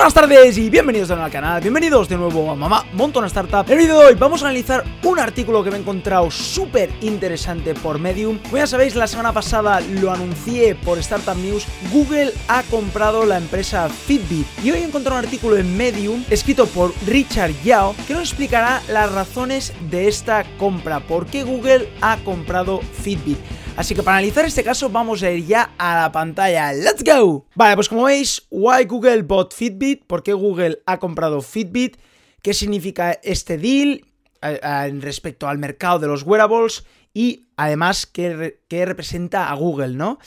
Buenas tardes y bienvenidos de nuevo al canal, bienvenidos de nuevo a Mamá Montona Startup. En el vídeo de hoy vamos a analizar un artículo que me he encontrado súper interesante por Medium. Como ya sabéis, la semana pasada lo anuncié por Startup News, Google ha comprado la empresa Fitbit. Y hoy he encontrado un artículo en Medium, escrito por Richard Yao, que nos explicará las razones de esta compra, por qué Google ha comprado Fitbit. Así que para analizar este caso vamos a ir ya a la pantalla. ¡Let's go! Vale, pues como veis, why Google bought Fitbit, ¿por qué Google ha comprado Fitbit? ¿Qué significa este deal respecto al mercado de los wearables? Y además, ¿qué representa a Google, no?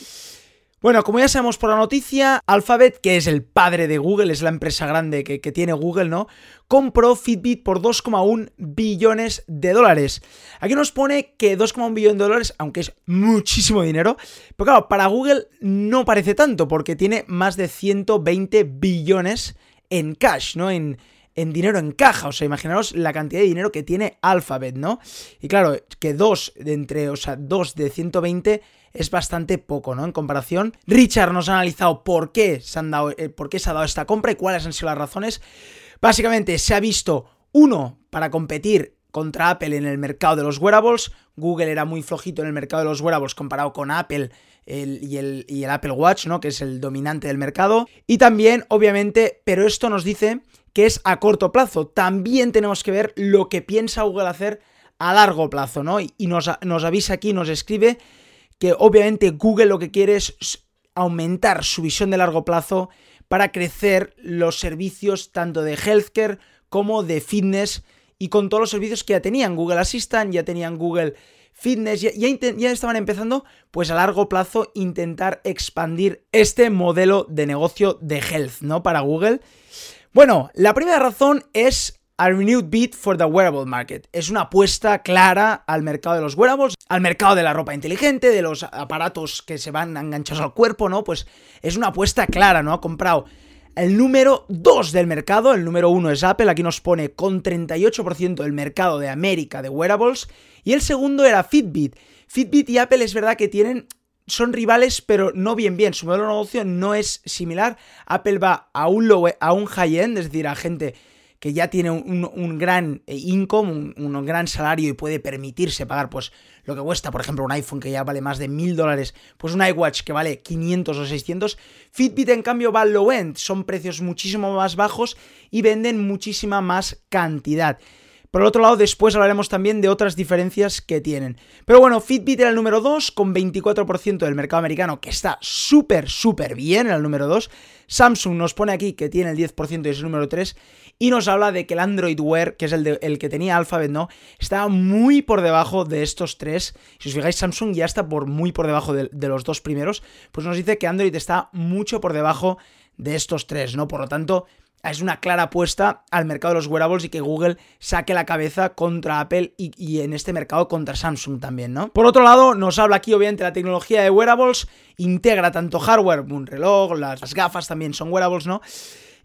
Bueno, como ya sabemos por la noticia, Alphabet, que es el padre de Google, es la empresa grande que tiene Google, ¿no?, compró Fitbit por 2,1 billones de dólares. Aquí nos pone que 2,1 billones de dólares, aunque es muchísimo dinero, pero claro, para Google no parece tanto, porque tiene más de 120 billones en cash, ¿no? En dinero en caja. O sea, imaginaros la cantidad de dinero que tiene Alphabet, ¿no? Y claro, que 2 de 120 es bastante poco, ¿no?, en comparación. Richard nos ha analizado por qué se ha dado esta compra y cuáles han sido las razones. Básicamente se ha visto, uno, para competir contra Apple en el mercado de los wearables. Google era muy flojito en el mercado de los wearables comparado con Apple y el Apple Watch, ¿no?, que es el dominante del mercado. Y también, obviamente, pero esto nos dice que es a corto plazo. También tenemos que ver lo que piensa Google hacer a largo plazo, ¿no? Y nos avisa aquí, nos escribe que obviamente Google lo que quiere es aumentar su visión de largo plazo para crecer los servicios tanto de healthcare como de fitness, y con todos los servicios que ya tenían, Google Assistant, ya tenían Google Fitness, ya estaban empezando, pues a largo plazo, intentar expandir este modelo de negocio de health, ¿no?, para Google. Bueno, la primera razón es a renewed bid for the wearable market. Es una apuesta clara al mercado de los wearables, al mercado de la ropa inteligente, de los aparatos que se van enganchados al cuerpo, ¿no? Pues es una apuesta clara, ¿no? Ha comprado el número 2 del mercado, el número 1 es Apple, aquí nos pone con 38% del mercado de América de wearables, y el segundo era Fitbit. Fitbit y Apple es verdad que son rivales, pero no bien, su modelo de negocio no es similar. Apple va a un high-end, es decir, a gente que ya tiene un gran income, un gran salario y puede permitirse pagar pues lo que cuesta, por ejemplo, un iPhone que ya vale más de $1,000, pues un iWatch que vale 500 o 600. Fitbit, en cambio, va low-end, son precios muchísimo más bajos y venden muchísima más cantidad. Por el otro lado, después hablaremos también de otras diferencias que tienen. Pero bueno, Fitbit era el número 2, con 24% del mercado americano, que está súper bien en el número 2. Samsung nos pone aquí que tiene el 10% y es el número 3. Y nos habla de que el Android Wear, que es el que tenía Alphabet, ¿no?, está muy por debajo de estos tres. Si os fijáis, Samsung ya está muy por debajo de los dos primeros. Pues nos dice que Android está mucho por debajo de estos tres, ¿no? Por lo tanto, es una clara apuesta al mercado de los wearables y que Google saque la cabeza contra Apple y en este mercado contra Samsung también, ¿no? Por otro lado, nos habla aquí obviamente la tecnología de wearables, integra tanto hardware, un reloj, las gafas también son wearables, ¿no?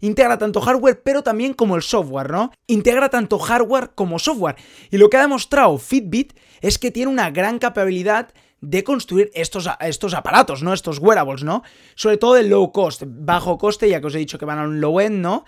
Integra tanto hardware pero también como el software, ¿no? Integra tanto hardware como software. Y lo que ha demostrado Fitbit es que tiene una gran capacidad de construir estos aparatos, ¿no?, estos wearables, ¿no?, sobre todo de low cost, bajo coste, ya que os he dicho que van a un low end, ¿no?,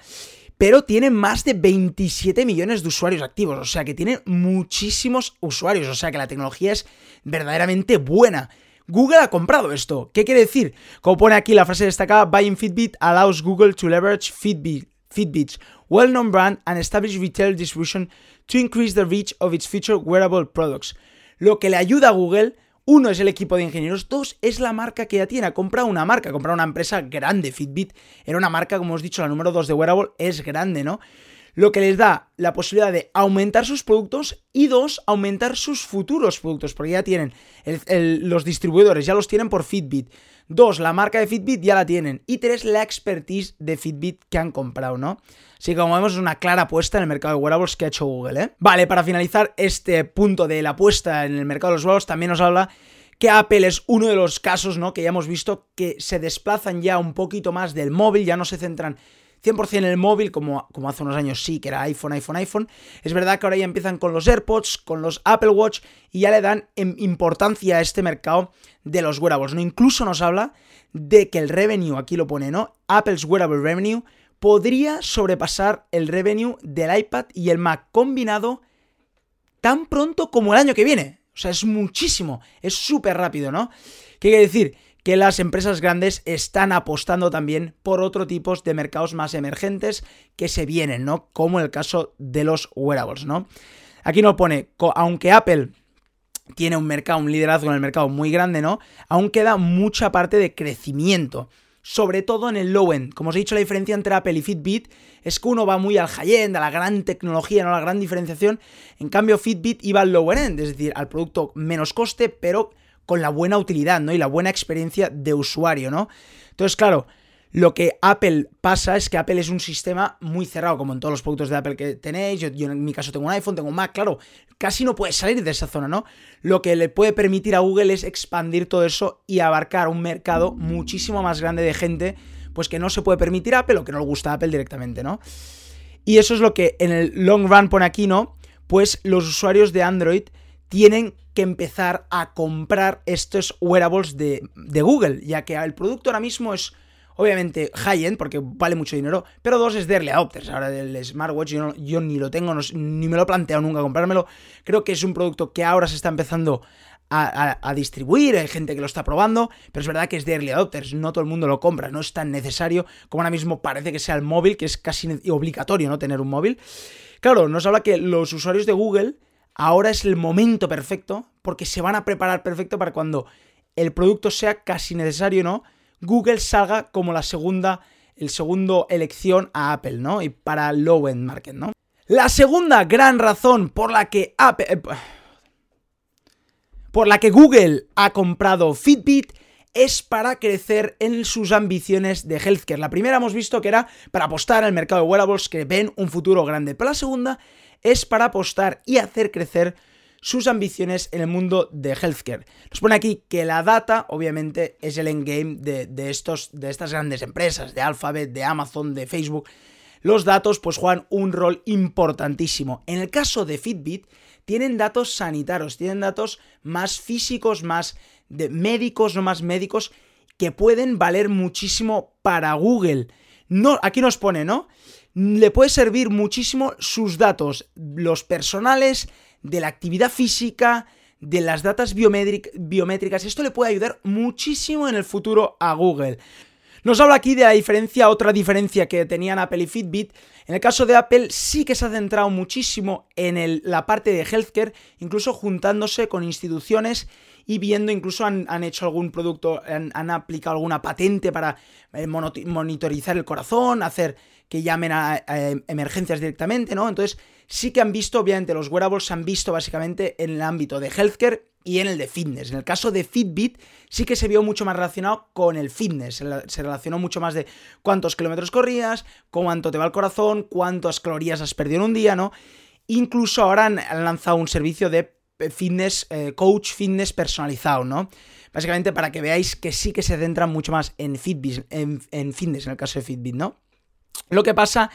pero tienen más de 27 millones de usuarios activos, o sea que tienen muchísimos usuarios, o sea que la tecnología es verdaderamente buena. Google ha comprado esto. ¿Qué quiere decir? Como pone aquí la frase destacada, buying Fitbit allows Google to leverage Fitbit's well-known brand and establish retail distribution to increase the reach of its future wearable products. Lo que le ayuda a Google, uno, es el equipo de ingenieros, dos, es la marca que ya tiene. Ha comprado una marca, ha comprado una empresa grande. Fitbit era una marca, como os he dicho, la número 2 de wearable, es grande, ¿no? Lo que les da la posibilidad de aumentar sus productos y, dos, aumentar sus futuros productos, porque ya tienen los distribuidores, ya los tienen por Fitbit. Dos, la marca de Fitbit ya la tienen. Y tres, la expertise de Fitbit que han comprado, ¿no? Así que, como vemos, es una clara apuesta en el mercado de wearables que ha hecho Google, ¿eh? Vale, para finalizar este punto de la apuesta en el mercado de los wearables, también nos habla que Apple es uno de los casos, ¿no?, que ya hemos visto que se desplazan ya un poquito más del móvil, ya no se centran 100% en el móvil, como hace unos años sí, que era iPhone. Es verdad que ahora ya empiezan con los AirPods, con los Apple Watch, y ya le dan importancia a este mercado de los wearables, ¿no? Incluso nos habla de que el revenue, aquí lo pone, ¿no?, Apple's wearable revenue podría sobrepasar el revenue del iPad y el Mac combinado tan pronto como el año que viene. O sea, es muchísimo, es súper rápido, ¿no? ¿Qué quiere decir? Que las empresas grandes están apostando también por otro tipo de mercados más emergentes que se vienen, ¿no? Como el caso de los wearables, ¿no? Aquí nos pone, aunque Apple tiene un mercado, un liderazgo en el mercado muy grande, ¿no? Aún queda mucha parte de crecimiento, sobre todo en el low-end. Como os he dicho, la diferencia entre Apple y Fitbit es que uno va muy al high-end, a la gran tecnología, ¿no? La gran diferenciación. En cambio, Fitbit iba al lower-end, es decir, al producto menos coste, pero con la buena utilidad, ¿no? Y la buena experiencia de usuario, ¿no? Entonces, claro, lo que Apple pasa es que Apple es un sistema muy cerrado, como en todos los productos de Apple que tenéis. Yo en mi caso tengo un iPhone, tengo un Mac, claro, casi no puedes salir de esa zona, ¿no? Lo que le puede permitir a Google es expandir todo eso y abarcar un mercado muchísimo más grande de gente, pues que no se puede permitir Apple o que no le gusta a Apple directamente, ¿no? Y eso es lo que en el long run pone aquí, ¿no? Pues los usuarios de Android tienen que empezar a comprar estos wearables de Google, ya que el producto ahora mismo es, obviamente, high-end, porque vale mucho dinero, pero dos es de early adopters. Ahora el smartwatch yo ni lo tengo, ni me lo he planteado nunca comprármelo. Creo que es un producto que ahora se está empezando a distribuir, hay gente que lo está probando, pero es verdad que es de early adopters, no todo el mundo lo compra, no es tan necesario como ahora mismo parece que sea el móvil, que es casi obligatorio no tener un móvil. Claro, nos habla que los usuarios de Google ahora es el momento perfecto, porque se van a preparar perfecto para cuando el producto sea casi necesario, ¿no? Google salga como el segundo elección a Apple, ¿no? Y para low-end market, ¿no? La segunda gran razón por la que Google ha comprado Fitbit es para crecer en sus ambiciones de healthcare. La primera hemos visto que era para apostar al mercado de wearables que ven un futuro grande, pero la segunda es para apostar y hacer crecer sus ambiciones en el mundo de healthcare. Nos pone aquí que la data, obviamente, es el endgame de estas grandes empresas, de Alphabet, de Amazon, de Facebook. Los datos, pues, juegan un rol importantísimo. En el caso de Fitbit, tienen datos sanitarios, tienen datos más físicos, más de médicos, no más médicos, que pueden valer muchísimo para Google. No, aquí nos pone, ¿no? Le puede servir muchísimo sus datos, los personales, de la actividad física, de las datas biométricas. Esto le puede ayudar muchísimo en el futuro a Google. Nos habla aquí de la diferencia, otra diferencia que tenían Apple y Fitbit. En el caso de Apple sí que se ha centrado muchísimo en la parte de healthcare, incluso juntándose con instituciones y viendo, incluso han hecho algún producto, han aplicado alguna patente para monitorizar el corazón, hacer que llamen a emergencias directamente, ¿no? Entonces sí que han visto, obviamente, los wearables se han visto básicamente en el ámbito de healthcare y en el de fitness. En el caso de Fitbit sí que se vio mucho más relacionado con el fitness, se relacionó mucho más de cuántos kilómetros corrías, cuánto te va el corazón, cuántas calorías has perdido en un día, ¿no? Incluso ahora han lanzado un servicio de fitness, coach fitness personalizado, ¿no? Básicamente para que veáis que sí que se centran mucho más en Fitbit, en fitness, en el caso de Fitbit, ¿no? Lo que pasa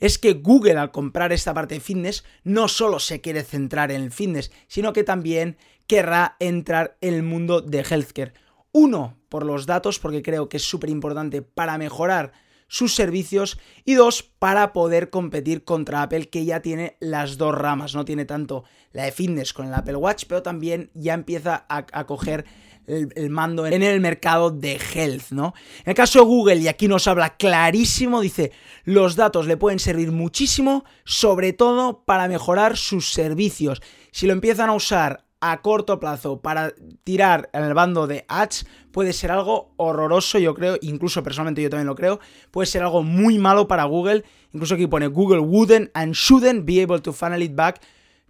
es que Google, al comprar esta parte de fitness, no solo se quiere centrar en el fitness, sino que también querrá entrar en el mundo de healthcare. Uno, por los datos, porque creo que es súper importante para mejorar sus servicios, y dos, para poder competir contra Apple, que ya tiene las dos ramas, no tiene tanto la de fitness con el Apple Watch, pero también ya empieza a coger el mando en el mercado de health, ¿no? En el caso de Google, y aquí nos habla clarísimo, dice, los datos le pueden servir muchísimo, sobre todo para mejorar sus servicios. Si lo empiezan a usar a corto plazo para tirar en el bando de ads, puede ser algo horroroso, yo creo, incluso personalmente yo también lo creo, puede ser algo muy malo para Google. Incluso aquí pone Google wouldn't and shouldn't be able to funnel it back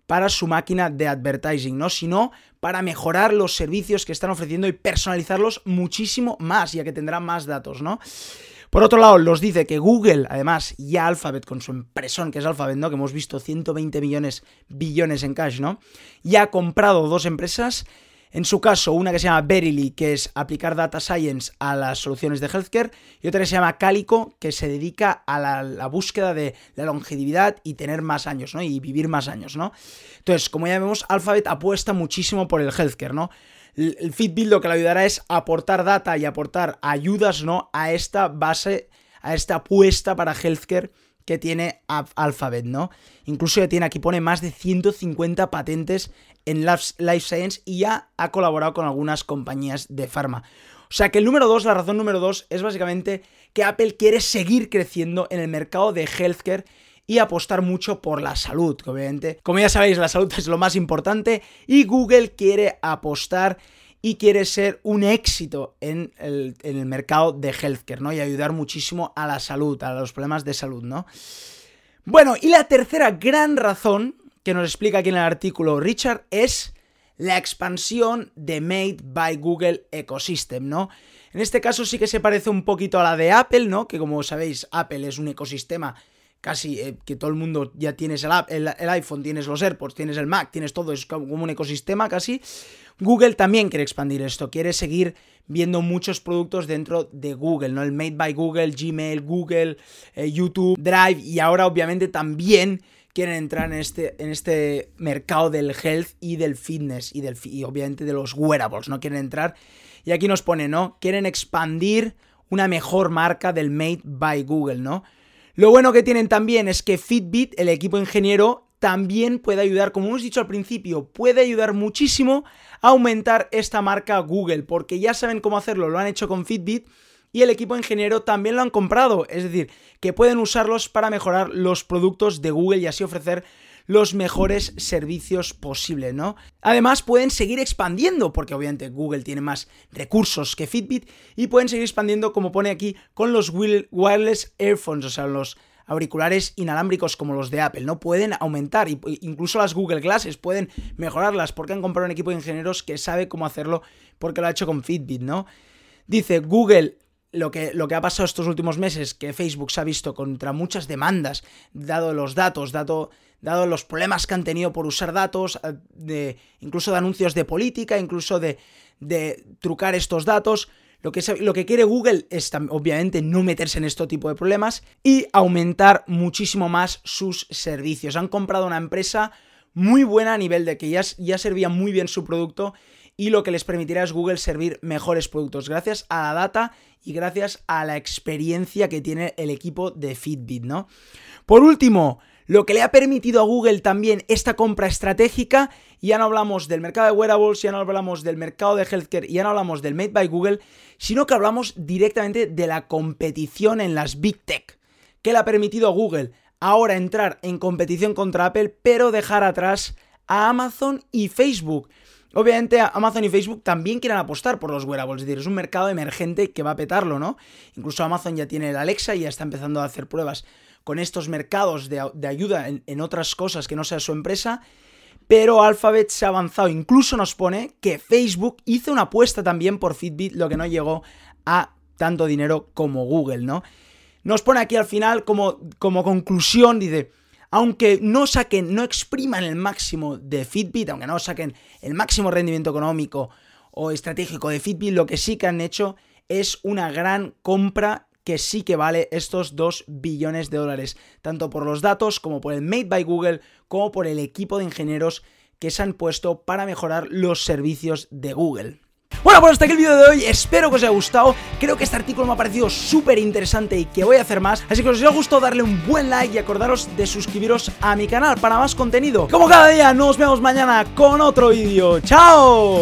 para su máquina de advertising, ¿no? Sino para mejorar los servicios que están ofreciendo y personalizarlos muchísimo más, ya que tendrá más datos, ¿no? Por otro lado, nos dice que Google, además, ya Alphabet, con su empresón que es Alphabet, ¿no? Que hemos visto 120 billones en cash, ¿no? Ya ha comprado dos empresas, en su caso, una que se llama Verily, que es aplicar data science a las soluciones de healthcare, y otra que se llama Calico, que se dedica a la búsqueda de la longevidad y tener más años, ¿no? Y vivir más años, ¿no? Entonces, como ya vemos, Alphabet apuesta muchísimo por el healthcare, ¿no? El Fitbit lo que le ayudará es aportar data y aportar ayudas, ¿no? A esta base, a esta apuesta para healthcare que tiene Alphabet, ¿no? Incluso ya tiene, aquí pone, más de 150 patentes en Life Science y ya ha colaborado con algunas compañías de farma. O sea que la razón número 2 es básicamente que Apple quiere seguir creciendo en el mercado de healthcare y apostar mucho por la salud, obviamente. Como ya sabéis, la salud es lo más importante y Google quiere apostar y quiere ser un éxito en el mercado de healthcare, ¿no? Y ayudar muchísimo a la salud, a los problemas de salud, ¿no? Bueno, y la tercera gran razón que nos explica aquí en el artículo Richard es la expansión de Made by Google Ecosystem, ¿no? En este caso sí que se parece un poquito a la de Apple, ¿no? Que como sabéis, Apple es un ecosistema casi que todo el mundo ya tienes el iPhone, tienes los AirPods, tienes el Mac, tienes todo, es como un ecosistema casi. Google también quiere expandir esto, quiere seguir viendo muchos productos dentro de Google, ¿no? El Made by Google, Gmail, Google, YouTube, Drive, y ahora obviamente también quieren entrar en este mercado del health y del fitness y obviamente de los wearables, ¿no? Quieren entrar, y aquí nos pone, ¿no? Quieren expandir una mejor marca del Made by Google, ¿no? Lo bueno que tienen también es que Fitbit, el equipo ingeniero, también puede ayudar, como hemos dicho al principio, puede ayudar muchísimo a aumentar esta marca Google, porque ya saben cómo hacerlo, lo han hecho con Fitbit y el equipo ingeniero también lo han comprado, es decir, que pueden usarlos para mejorar los productos de Google y así ofrecer los mejores servicios posibles, ¿no? Además, pueden seguir expandiendo, porque obviamente Google tiene más recursos que Fitbit, y pueden seguir expandiendo, como pone aquí, con los wireless earphones, o sea, los auriculares inalámbricos como los de Apple, ¿no? Pueden aumentar, incluso las Google Glasses pueden mejorarlas, porque han comprado un equipo de ingenieros que sabe cómo hacerlo, porque lo ha hecho con Fitbit, ¿no? Dice Google. Lo que ha pasado estos últimos meses, que Facebook se ha visto contra muchas demandas, dado los datos, dado los problemas que han tenido por usar datos, incluso de anuncios de política, incluso de trucar estos datos. Lo que quiere Google es, obviamente, no meterse en este tipo de problemas y aumentar muchísimo más sus servicios. Han comprado una empresa muy buena a nivel de que ya servía muy bien su producto, y lo que les permitirá es Google servir mejores productos gracias a la data y gracias a la experiencia que tiene el equipo de Fitbit, ¿no? Por último, lo que le ha permitido a Google también esta compra estratégica, ya no hablamos del mercado de wearables, ya no hablamos del mercado de healthcare, ya no hablamos del Made by Google, sino que hablamos directamente de la competición en las Big Tech. ¿Qué le ha permitido a Google? Ahora entrar en competición contra Apple, pero dejar atrás a Amazon y Facebook. Obviamente Amazon y Facebook también quieren apostar por los wearables, es decir, es un mercado emergente que va a petarlo, ¿no? Incluso Amazon ya tiene el Alexa y ya está empezando a hacer pruebas con estos mercados de ayuda en otras cosas que no sea su empresa, pero Alphabet se ha avanzado, incluso nos pone que Facebook hizo una apuesta también por Fitbit, lo que no llegó a tanto dinero como Google, ¿no? Nos pone aquí al final como conclusión, dice: aunque no expriman el máximo de Fitbit, aunque no saquen el máximo rendimiento económico o estratégico de Fitbit, lo que sí que han hecho es una gran compra que sí que vale estos $2 billones, tanto por los datos como por el Made by Google, como por el equipo de ingenieros que se han puesto para mejorar los servicios de Google. Bueno, pues hasta aquí el vídeo de hoy, espero que os haya gustado, creo que este artículo me ha parecido súper interesante y que voy a hacer más, así que si os ha gustado darle un buen like y acordaros de suscribiros a mi canal para más contenido. Como cada día, nos vemos mañana con otro vídeo, ¡chao!